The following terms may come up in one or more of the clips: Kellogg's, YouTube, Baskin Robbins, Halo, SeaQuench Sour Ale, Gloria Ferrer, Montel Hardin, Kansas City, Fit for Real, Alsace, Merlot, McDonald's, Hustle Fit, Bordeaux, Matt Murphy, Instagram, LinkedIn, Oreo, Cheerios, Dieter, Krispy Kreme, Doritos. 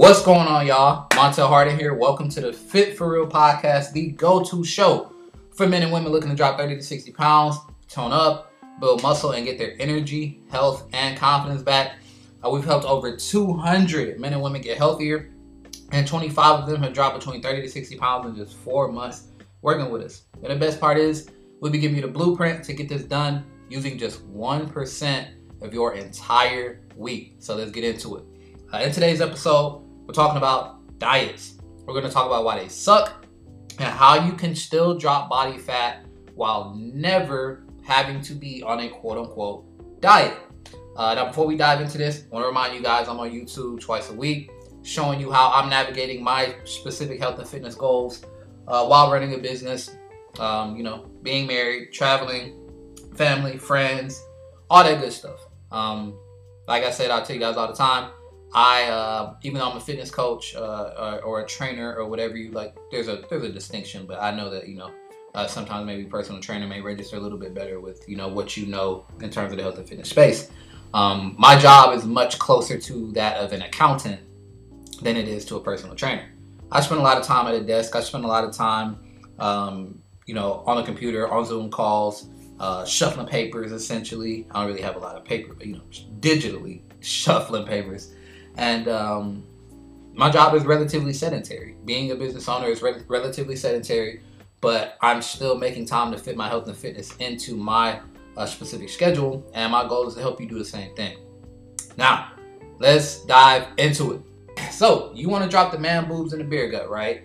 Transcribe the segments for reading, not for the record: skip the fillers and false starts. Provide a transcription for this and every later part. What's going on, y'all? Montel Hardin here. Welcome to the Fit for Real podcast, the go-to show for men and women looking to drop 30 to 60 pounds, tone up, build muscle, and get their energy, health, and confidence back. We've helped over 200 men and women get healthier, and 25 of them have dropped between 30 to 60 pounds in just 4 months working with us. And the best part is, we'll be giving you the blueprint to get this done using just 1% of your entire week. So let's get into it. In today's episode, we're talking about diets. We're going to talk about why they suck and how you can still drop body fat while never having to be on a quote-unquote diet. Now, before we dive into this, I want to remind you guys I'm on YouTube twice a week, showing you how I'm navigating my specific health and fitness goals while running a business, being married, traveling, family, friends, all that good stuff. Like I said, I tell you guys all the time, I even though I'm a fitness coach or a trainer or whatever you like, there's a distinction, but I know that, sometimes maybe personal trainer may register a little bit better with, what you know in terms of the health and fitness space. My job is much closer to that of an accountant than it is to a personal trainer. I spend a lot of time at a desk. I spend a lot of time, on a computer, on Zoom calls, shuffling papers, essentially. I don't really have a lot of paper, but, digitally shuffling papers. And my job is relatively sedentary. Being a business owner is relatively sedentary, but I'm still making time to fit my health and fitness into my specific schedule. And my goal is to help you do the same thing. Now, let's dive into it. So you want to drop the man boobs and the beer gut, right?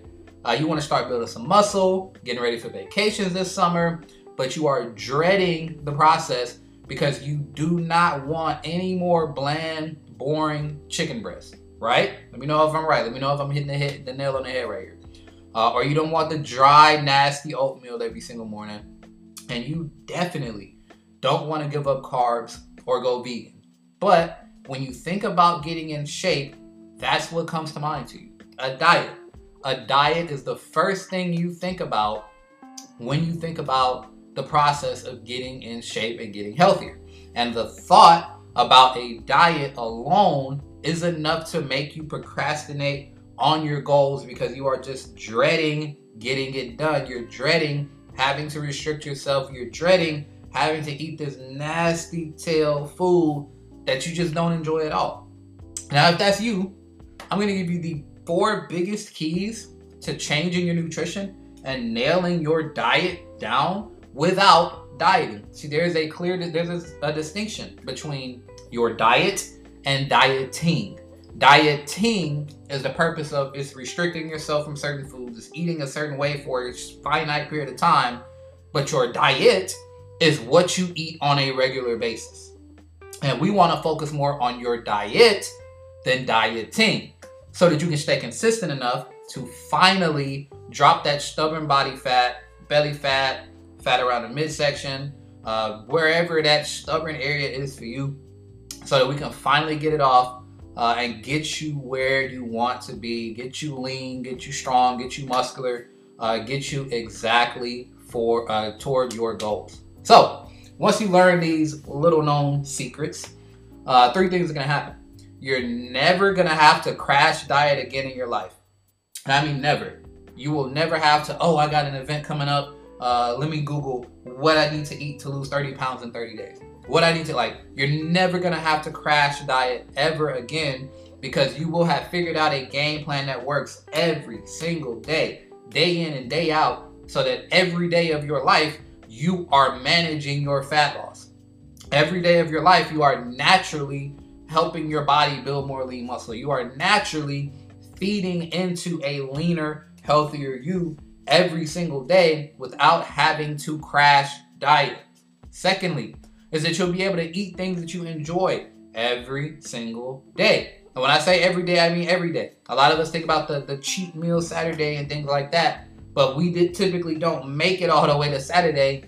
You want to start building some muscle, getting ready for vacations this summer, but you are dreading the process because you do not want any more bland, boring chicken breast, right? Let me know if I'm right. Let me know if I'm hitting the nail on the head right here. Or you don't want the dry, nasty oatmeal every single morning. And you definitely don't want to give up carbs or go vegan. But when you think about getting in shape, that's what comes to mind to you. A diet. A diet is the first thing you think about when you think about the process of getting in shape and getting healthier. And the thought about a diet alone is enough to make you procrastinate on your goals because you are just dreading getting it done. You're dreading having to restrict yourself. You're dreading having to eat this nasty tail food that you just don't enjoy at all. Now, if that's you, I'm gonna give you the 4 biggest keys to changing your nutrition and nailing your diet down without dieting. See, there's a distinction between your diet and dieting. Dieting is the purpose of it's restricting yourself from certain foods, it's eating a certain way for a finite period of time, but your diet is what you eat on a regular basis. And we want to focus more on your diet than dieting so that you can stay consistent enough to finally drop that stubborn body fat, belly fat, fat around the midsection, wherever that stubborn area is for you, so that we can finally get it off and get you where you want to be, get you lean, get you strong, get you muscular, get you exactly for toward your goals. So once you learn these little known secrets, 3 things are gonna happen. You're never gonna have to crash diet again in your life. And I mean never. You will never have to, I got an event coming up, let me Google what I need to eat to lose 30 pounds in 30 days. What I need to you're never going to have to crash diet ever again because you will have figured out a game plan that works every single day, day in and day out, so that every day of your life, you are managing your fat loss. Every day of your life, you are naturally helping your body build more lean muscle. You are naturally feeding into a leaner, healthier you every single day without having to crash diet. Secondly, is that you'll be able to eat things that you enjoy every single day. And when I say every day, I mean every day. A lot of us think about the cheat meal Saturday and things like that, but we typically don't make it all the way to Saturday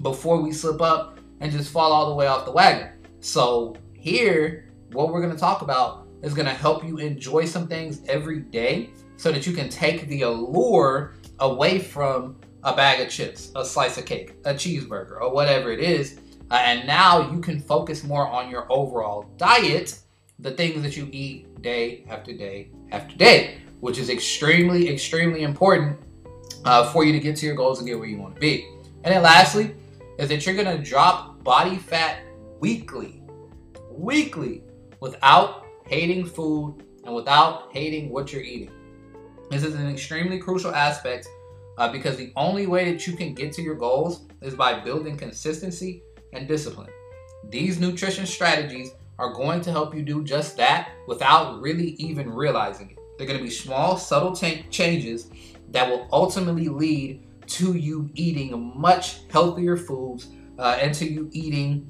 before we slip up and just fall all the way off the wagon. So here, what we're going to talk about is going to help you enjoy some things every day so that you can take the allure away from a bag of chips, a slice of cake, a cheeseburger, or whatever it is. And now you can focus more on your overall diet the things that you eat day after day after day, which is extremely, extremely important for you to get to your goals and get where you want to be. And then lastly, is that you're gonna drop body fat weekly, without hating food and without hating what you're eating. This is an extremely crucial aspect because the only way that you can get to your goals is by building consistency and discipline. These nutrition strategies are going to help you do just that without really even realizing it. They're going to be small, subtle changes that will ultimately lead to you eating much healthier foods and to you eating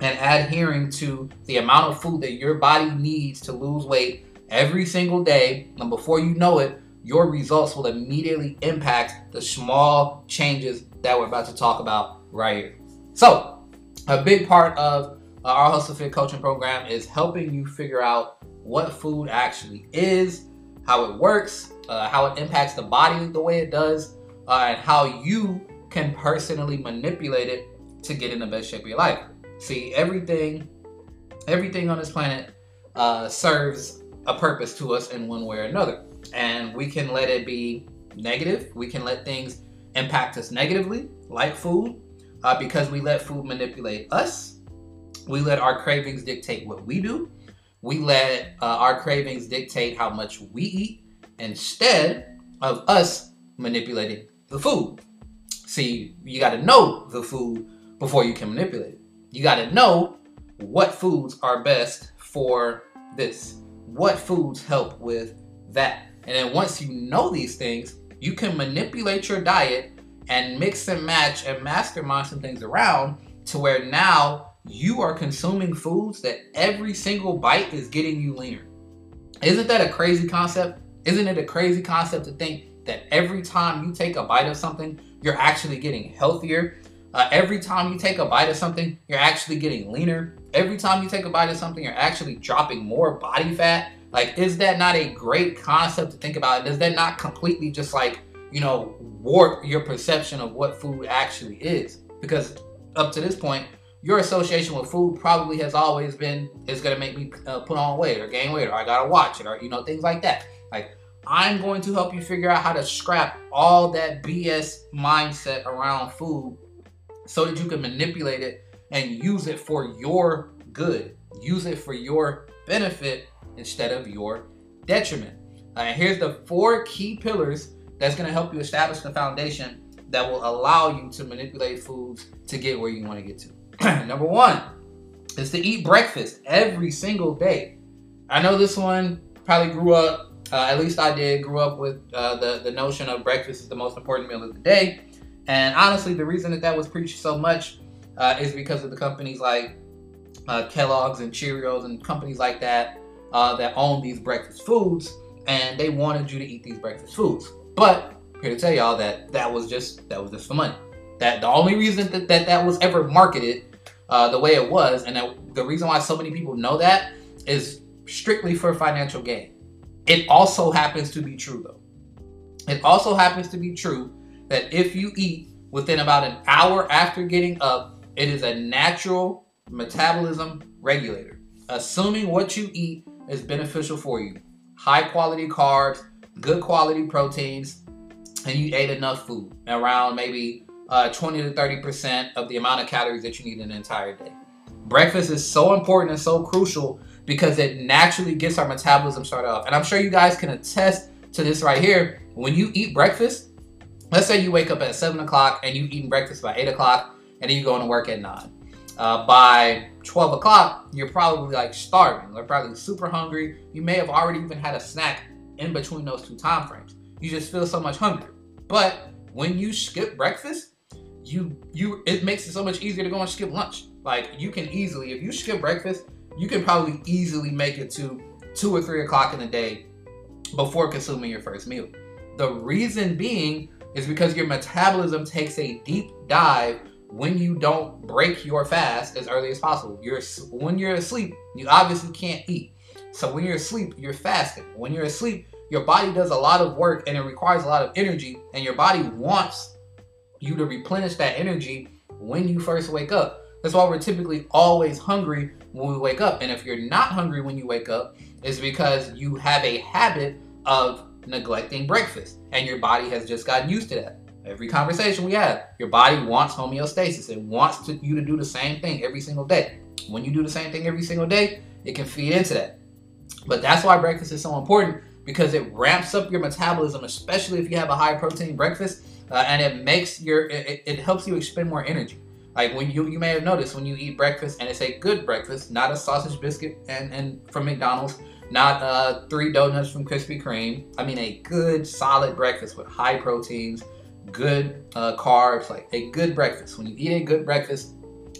and adhering to the amount of food that your body needs to lose weight every single day. And before you know it, your results will immediately impact the small changes that we're about to talk about right here. So a big part of our Hustle Fit coaching program is helping you figure out what food actually is, how it works, how it impacts the body the way it does, and how you can personally manipulate it to get in the best shape of your life. See, everything on this planet serves a purpose to us in one way or another. And we can let it be negative. We can let things impact us negatively, like food, because we let food manipulate us. We let our cravings dictate what we do. We let our cravings dictate how much we eat instead of us manipulating the food. See, you got to know the food before you can manipulate it. You got to know what foods are best for this, what foods help with that. And then once you know these things, you can manipulate your diet and mix and match and mastermind some things around to where now you are consuming foods that every single bite is getting you leaner. Isn't that a crazy concept? Isn't it a crazy concept to think that every time you take a bite of something, you're actually getting healthier? Every time you take a bite of something, you're actually getting leaner. Every time you take a bite of something, you're actually dropping more body fat. Like, is that not a great concept to think about? Does that not completely just, like, you know, warp your perception of what food actually is? Because up to this point, your association with food probably has always been, it's going to make me put on weight or gain weight, or I got to watch it, or, you know, things like that. Like, I'm going to help you figure out how to scrap all that BS mindset around food so that you can manipulate it and use it for your good. Use it for your benefit instead of your detriment. And here's the 4 key pillars that's gonna help you establish the foundation that will allow you to manipulate foods to get where you wanna get to. Number 1 is to eat breakfast every single day. I know this one probably grew up, at least I did, grew up with the notion of breakfast is the most important meal of the day. And honestly, the reason that was preached so much is because of the companies like Kellogg's and Cheerios and companies like that that own these breakfast foods, and they wanted you to eat these breakfast foods. But I'm here to tell y'all that that was just for money. That the only reason that was ever marketed the way it was, and that the reason why so many people know that, is strictly for financial gain. It also happens to be true, though. It also happens to be true that if you eat within about an hour after getting up, it is a natural metabolism regulator. Assuming what you eat is beneficial for you, high quality carbs, good quality proteins, and you ate enough food, around maybe 20 to 30% of the amount of calories that you need in an entire day. Breakfast is so important and so crucial because it naturally gets our metabolism started off. And I'm sure you guys can attest to this right here. When you eat breakfast, let's say you wake up at 7 o'clock and you eating breakfast by 8 o'clock, and then you going to work at 9. By 12 o'clock, you're probably like starving. You're probably super hungry. You may have already even had a snack in between those two time frames. You just feel so much hungry. But when you skip breakfast, it makes it so much easier to go and skip lunch. Like, you can easily, if you skip breakfast, you can probably easily make it to 2 or 3 o'clock in the day before consuming your first meal. The reason being is because your metabolism takes a deep dive when you don't break your fast as early as possible. When you're asleep, you obviously can't eat. So when you're asleep, you're fasting. When you're asleep, your body does a lot of work and it requires a lot of energy, and your body wants you to replenish that energy when you first wake up. That's why we're typically always hungry when we wake up. And if you're not hungry when you wake up, it's because you have a habit of neglecting breakfast and your body has just gotten used to that. Every conversation we have, your body wants homeostasis. It wants you to do the same thing every single day. When you do the same thing every single day, it can feed into that. But that's why breakfast is so important, because it ramps up your metabolism, especially if you have a high protein breakfast, and it makes your, it helps you expend more energy. Like when you may have noticed when you eat breakfast, and it's a good breakfast, not a sausage biscuit and from McDonald's, not 3 donuts from Krispy Kreme. I mean, a good solid breakfast with high proteins, good carbs, like a good breakfast. When you eat a good breakfast,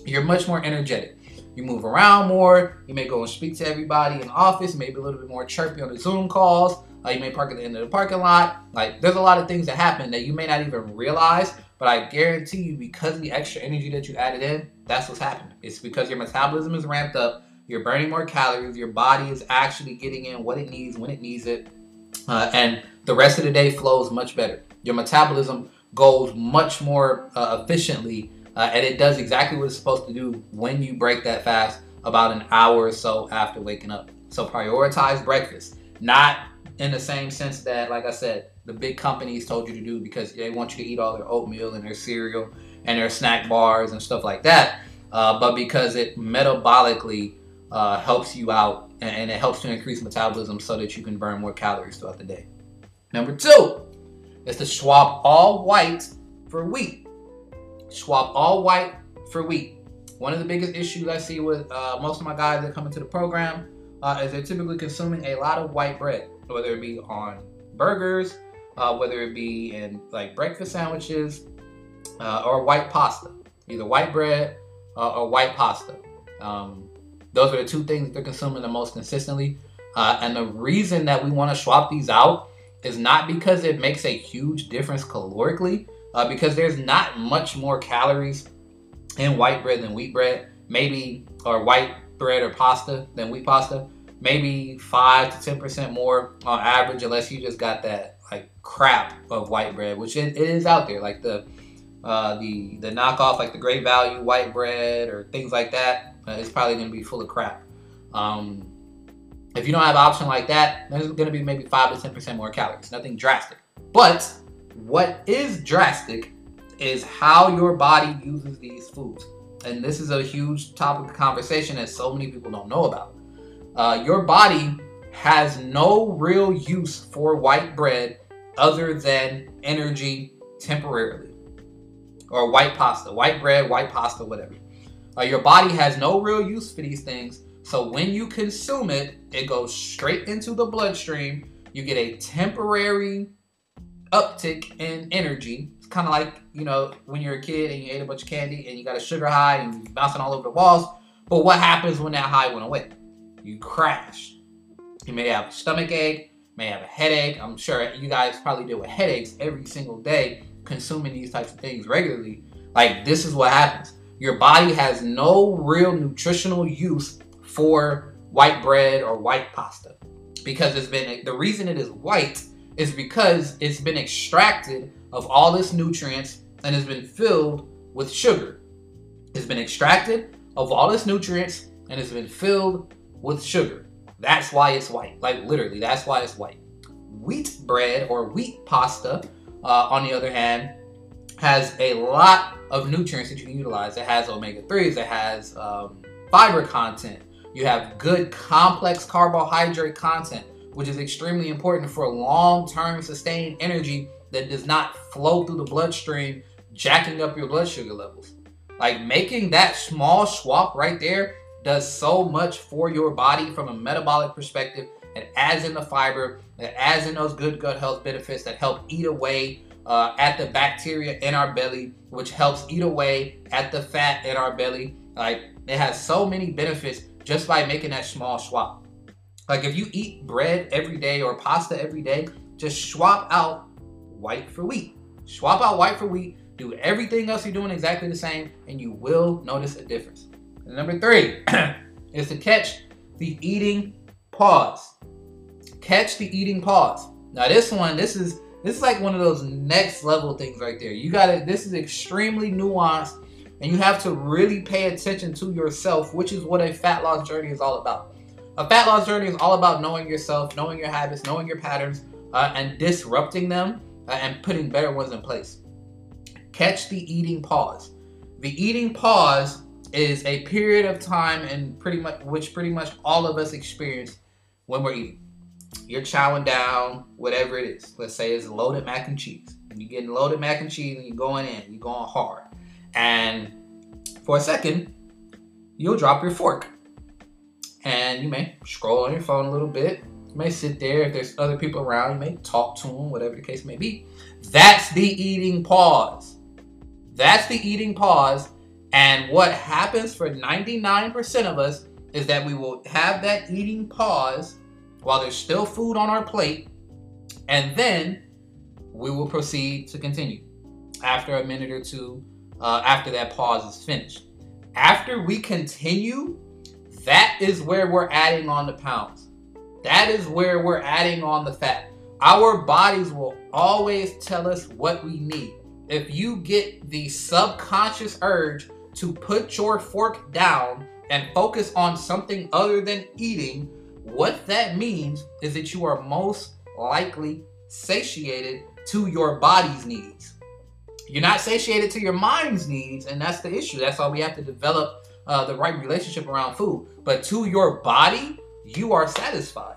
you're much more energetic. You move around more. You may go and speak to everybody in the office. Maybe a little bit more chirpy on the Zoom calls. You may park at the end of the parking lot. Like, there's a lot of things that happen that you may not even realize, but I guarantee you, because of the extra energy that you added in, that's what's happened. It's because your metabolism is ramped up. You're burning more calories. Your body is actually getting in what it needs when it needs it. And the rest of the day flows much better. Your metabolism goes much more efficiently. And it does exactly what it's supposed to do when you break that fast, about an hour or so after waking up. So prioritize breakfast. Not in the same sense that, like I said, the big companies told you to do, because they want you to eat all their oatmeal and their cereal and their snack bars and stuff like that. But because it metabolically helps you out, and it helps to increase metabolism so that you can burn more calories throughout the day. Number 2 is to swap all white for wheat. Swap all white for wheat. One of the biggest issues I see with most of my guys that come into the program is they're typically consuming a lot of white bread, whether it be on burgers, whether it be in like breakfast sandwiches, or white pasta. Either white bread or white pasta. Those are the 2 things that they're consuming the most consistently. And the reason that we want to swap these out is not because it makes a huge difference calorically, because there's not much more calories in white bread than wheat bread, maybe, or white bread or pasta than wheat pasta, maybe 5 to 10% more on average, unless you just got that like crap of white bread, which it is out there, like the knockoff, like the Great Value white bread or things like that. It's probably going to be full of crap. If you don't have an option like that, there's going to be maybe 5 to 10% more calories. Nothing drastic, but what is drastic is how your body uses these foods. And this is a huge topic of conversation that so many people don't know about. Your body has no real use for white bread other than energy temporarily. Or white pasta, white bread, white pasta, whatever. Your body has no real use for these things. So when you consume it, it goes straight into the bloodstream. You get a temporary uptick in energy. It's kind of like, you know, when you're a kid and you ate a bunch of candy and you got a sugar high and you're bouncing all over the walls. But what happens when that high went away? You crash. You may have a stomach ache, may have a headache. I'm sure you guys probably deal with headaches every single day consuming these types of things regularly. Like, this is what happens. Your body has no real nutritional use for white bread or white pasta, because it's been, the reason it is white is because it's been extracted of all this nutrients and has been filled with sugar. It's been extracted of all this nutrients and it's been filled with sugar. That's why it's white. Like, literally, that's why it's white. Wheat bread or wheat pasta, on the other hand, has a lot of nutrients that you can utilize. It has omega-3s, it has fiber content. You have good complex carbohydrate content, which is extremely important for long-term sustained energy that does not flow through the bloodstream, jacking up your blood sugar levels. Like, making that small swap right there does so much for your body from a metabolic perspective. It adds in the fiber, it adds in those good gut health benefits that help eat away at the bacteria in our belly, which helps eat away at the fat in our belly. Like, it has so many benefits just by making that small swap. Like, if you eat bread every day or pasta every day, just swap out white for wheat. Swap out white for wheat. Do everything else you're doing exactly the same, and you will notice a difference. And number 3 is to catch the eating pause. Catch the eating pause. Now, this is like one of those next level things right there. You gotta, this is extremely nuanced And you have to really pay attention to yourself, which is what a fat loss journey is all about. A fat loss journey is all about knowing yourself, knowing your habits, knowing your patterns, and disrupting them and putting better ones in place. Catch the eating pause. The eating pause is a period of time and pretty much all of us experience when we're eating. You're chowing down, whatever it is. Let's say it's loaded mac and cheese. You're getting loaded mac and cheese and you're going in, you're going hard. And for a second, you'll drop your fork. And you may scroll on your phone a little bit. You may sit there. If there's other people around, you may talk to them, whatever the case may be. That's the eating pause. That's the eating pause. And what happens for 99% of us is that we will have that eating pause while there's still food on our plate, and then we will proceed to continue after a minute or two, after that pause is finished. After we continue, that is where we're adding on the pounds. That is where we're adding on the fat. Our bodies will always tell us what we need. If you get the subconscious urge to put your fork down and focus on something other than eating, what that means is that you are most likely satiated to your body's needs. You're not satiated to your mind's needs, and that's the issue. That's why we have to develop the right relationship around food. But to your body, you are satisfied.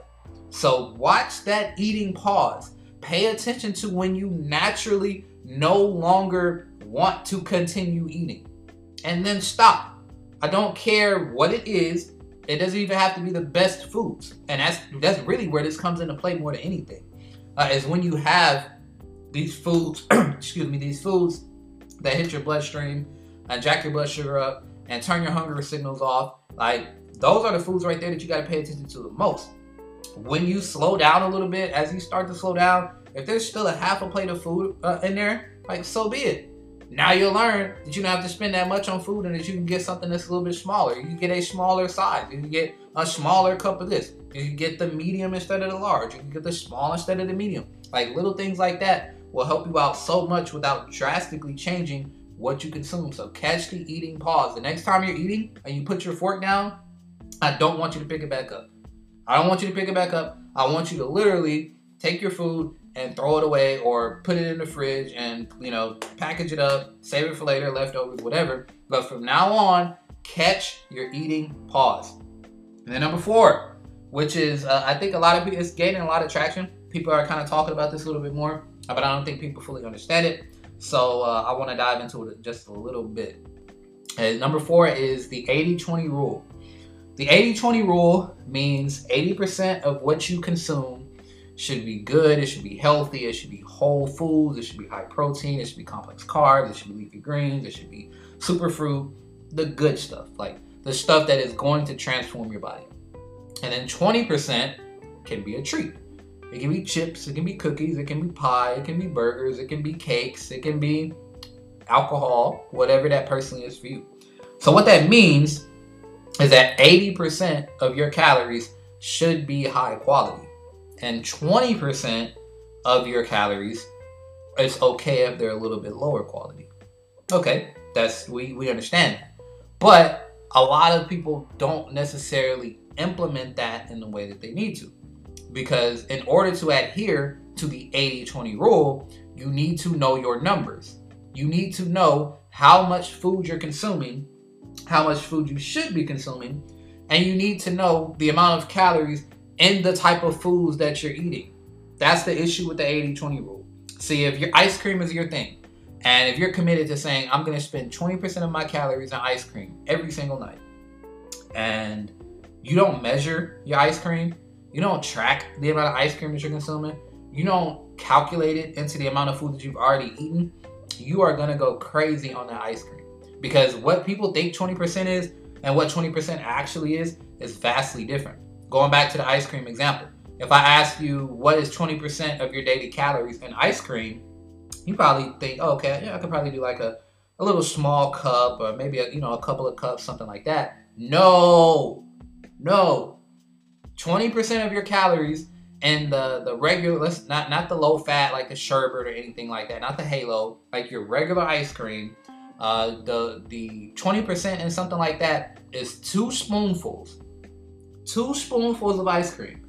So watch that eating pause. Pay attention to when you naturally no longer want to continue eating. And then stop. I don't care what it is. It doesn't even have to be the best foods. And that's really where this comes into play more than anything. Is when you have these foods, excuse me, these foods that hit your bloodstream and jack your blood sugar up and turn your hunger signals off. Like, those are the foods right there that you got to pay attention to the most. When you slow down a little bit, as you start to slow down, if there's still a half a plate of food in there, like, so be it. Now you'll learn that you don't have to spend that much on food and that you can get something that's a little bit smaller. You can get a smaller size. You can get a smaller cup of this. You can get the medium instead of the large. You can get the small instead of the medium. Like, little things like that will help you out so much without drastically changing what you consume. So catch the eating pause. The next time you're eating and you put your fork down, I don't want you to pick it back up. I don't want you to pick it back up. I want you to literally take your food and throw it away or put it in the fridge and, you know, package it up, save it for later, leftovers, whatever. But from now on, catch your eating pause. And then number 4, which is, I think a lot of people, it's gaining a lot of traction. People are kind of talking about this a little bit more, but I don't think people fully understand it. So I want to dive into it just a little bit. And number 4 is the 80-20 rule. The 80-20 rule means 80% of what you consume should be good, it should be healthy, it should be whole foods, it should be high protein, it should be complex carbs, it should be leafy greens, it should be superfruit, the good stuff, like the stuff that is going to transform your body. And then 20% can be a treat. It can be chips, it can be cookies, it can be pie, it can be burgers, it can be cakes, it can be alcohol, whatever that personally is for you. So what that means is that 80% of your calories should be high quality. And 20% of your calories, it's okay if they're a little bit lower quality. Okay, that's we understand that. But a lot of people don't necessarily implement that in the way that they need to. Because in order to adhere to the 80-20 rule, you need to know your numbers. You need to know how much food you're consuming, how much food you should be consuming, and you need to know the amount of calories and the type of foods that you're eating. That's the issue with the 80-20 rule. See, if your ice cream is your thing, and if you're committed to saying, I'm gonna spend 20% of my calories on ice cream every single night, and you don't measure your ice cream, you don't track the amount of ice cream that you're consuming, you don't calculate it into the amount of food that you've already eaten, you are gonna go crazy on that ice cream. Because what people think 20% is, and what 20% actually is vastly different. Going back to the ice cream example, if I ask you what is 20% of your daily calories in ice cream, you probably think, oh, okay, yeah, I could probably do like a little small cup or maybe a couple of cups, something like that. No, 20% of your calories in the regular, let's not the low fat like the sherbet or anything like that, not the Halo, like your regular ice cream The 20% and something like that is 2 spoonfuls. 2 spoonfuls of ice cream.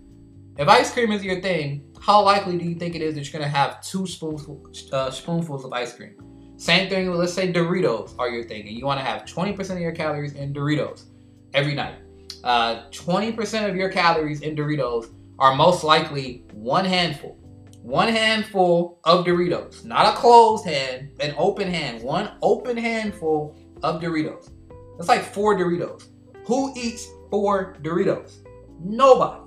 If ice cream is your thing, how likely do you think it is that you're gonna have 2 spoonfuls of ice cream? Same thing with, let's say, Doritos are your thing, and you want to have 20% of your calories in Doritos every night. 20% of your calories in Doritos are most likely one handful of Doritos, not a closed hand, an open hand, one open handful of Doritos. That's like 4 Doritos. Who eats 4 Doritos? Nobody.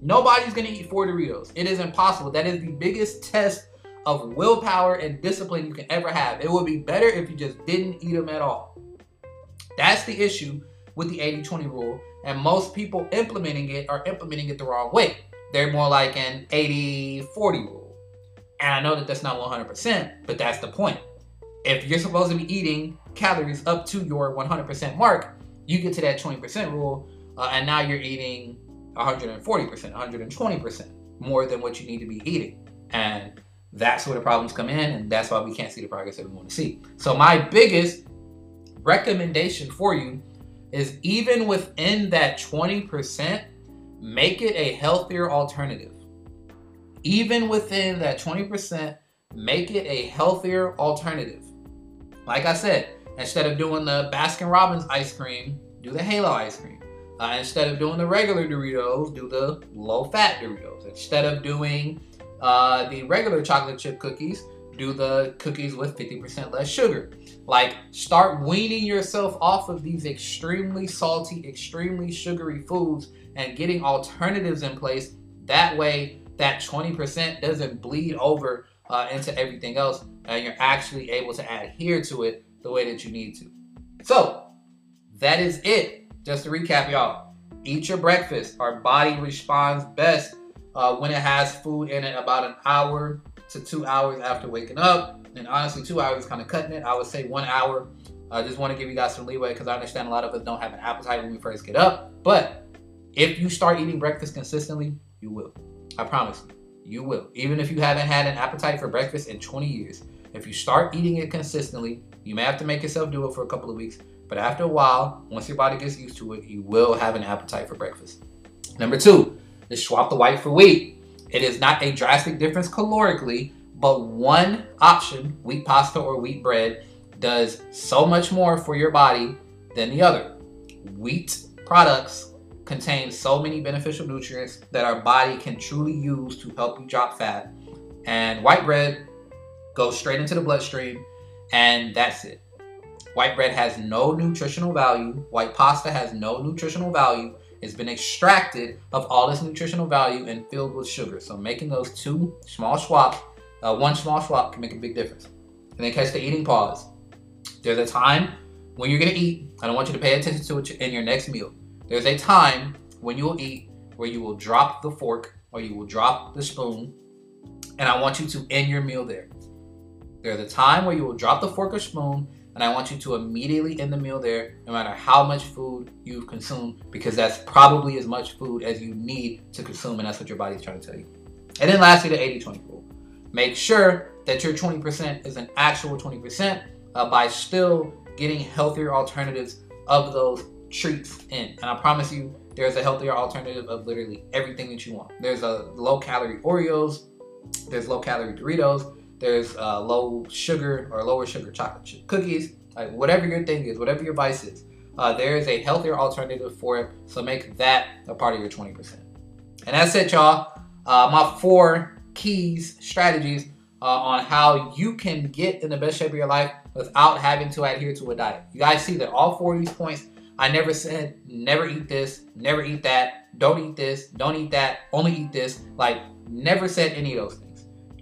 Nobody's gonna eat 4 Doritos. It is impossible. That is the biggest test of willpower and discipline you can ever have. It would be better if you just didn't eat them at all. That's the issue with the 80-20 rule, and most people implementing it are implementing it the wrong way. They're more like an 80-40 rule. And I know that that's not 100%, but that's the point. If you're supposed to be eating calories up to your 100% mark, you get to that 20% rule, and now you're eating 140%, 120% more than what you need to be eating. And that's where the problems come in, and that's why we can't see the progress that we want to see. So my biggest recommendation for you is, even within that 20%, make it a healthier alternative. Even within that 20%, make it a healthier alternative. Like I said, instead of doing the Baskin Robbins ice cream, do the Halo ice cream. Instead of doing the regular Doritos, do the low-fat Doritos. Instead of doing the regular chocolate chip cookies, do the cookies with 50% less sugar. Like, start weaning yourself off of these extremely salty, extremely sugary foods and getting alternatives in place. That way, that 20% doesn't bleed over into everything else, and you're actually able to adhere to it the way that you need to. So that is it. Just to recap, y'all, eat your breakfast. Our body responds best when it has food in it about 1 hour to 2 hours after waking up. And honestly, 2 hours is kind of cutting it. I would say 1 hour. I just want to give you guys some leeway because I understand a lot of us don't have an appetite when we first get up. But if you start eating breakfast consistently, you will. I promise you, you will. Even if you haven't had an appetite for breakfast in 20 years, if you start eating it consistently, you may have to make yourself do it for a couple of weeks. But after a while, once your body gets used to it, you will have an appetite for breakfast. Number 2, is swap the white for wheat. It is not a drastic difference calorically, but one option, wheat pasta or wheat bread, does so much more for your body than the other. Wheat products contain so many beneficial nutrients that our body can truly use to help you drop fat. And white bread goes straight into the bloodstream, and that's it. White bread has no nutritional value. White pasta has no nutritional value. It's been extracted of all this nutritional value and filled with sugar. So making those two small swaps, one small swap can make a big difference. And then catch the eating pause. There's a time when you're gonna eat. I don't want you to pay attention to it in your next meal. There's a time when you will eat where you will drop the fork or you will drop the spoon, and I want you to end your meal there. There's a time where you will drop the fork or spoon, and I want you to immediately end the meal there, no matter how much food you've consumed, because that's probably as much food as you need to consume, and that's what your body's trying to tell you. And then lastly, the 80-20 rule. Make sure that your 20% is an actual 20% by still getting healthier alternatives of those treats in. And I promise you, there's a healthier alternative of literally everything that you want. There's a low-calorie Oreos, there's low-calorie Doritos, there's low sugar or lower sugar chocolate chip cookies. Like, whatever your thing is, whatever your vice is, there is a healthier alternative for it. So make that a part of your 20%. And that's it, y'all. My 4 keys, strategies on how you can get in the best shape of your life without having to adhere to a diet. You guys see that all 4 of these points, I never said, never eat this, never eat that, don't eat this, don't eat that, only eat this. Like, never said any of those things.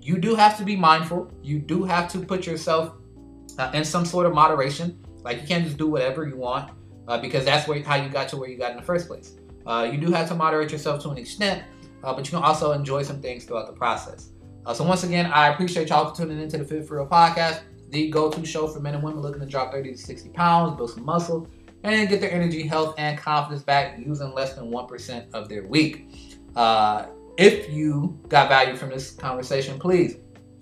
You do have to be mindful. You do have to put yourself in some sort of moderation. Like, you can't just do whatever you want because that's how you got to where you got in the first place. You do have to moderate yourself to an extent, but you can also enjoy some things throughout the process. So once again, I appreciate y'all for tuning into the Fit for Real podcast, the go-to show for men and women looking to drop 30 to 60 pounds, build some muscle, and get their energy, health, and confidence back using less than 1% of their week. If you got value from this conversation, please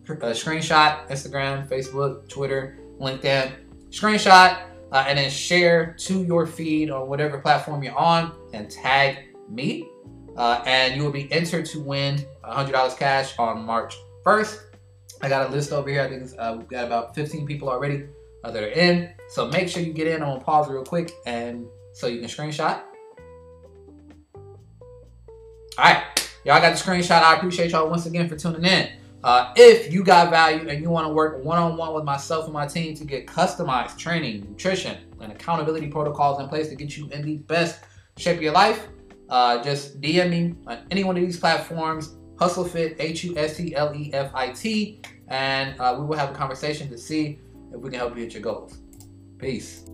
screenshot Instagram, Facebook, Twitter, LinkedIn, screenshot, and then share to your feed or whatever platform you're on and tag me. And you will be entered to win $100 cash on March 1st. I got a list over here. I think we've got about 15 people already that are in. So make sure you get in. I'm gonna pause real quick and so you can screenshot. All right, y'all got the screenshot. I appreciate y'all once again for tuning in. If you got value and you want to work one-on-one with myself and my team to get customized training, nutrition, and accountability protocols in place to get you in the best shape of your life, just DM me on any one of these platforms, Hustle Fit, HUSTLEFIT, and we will have a conversation to see if we can help you hit your goals. Peace.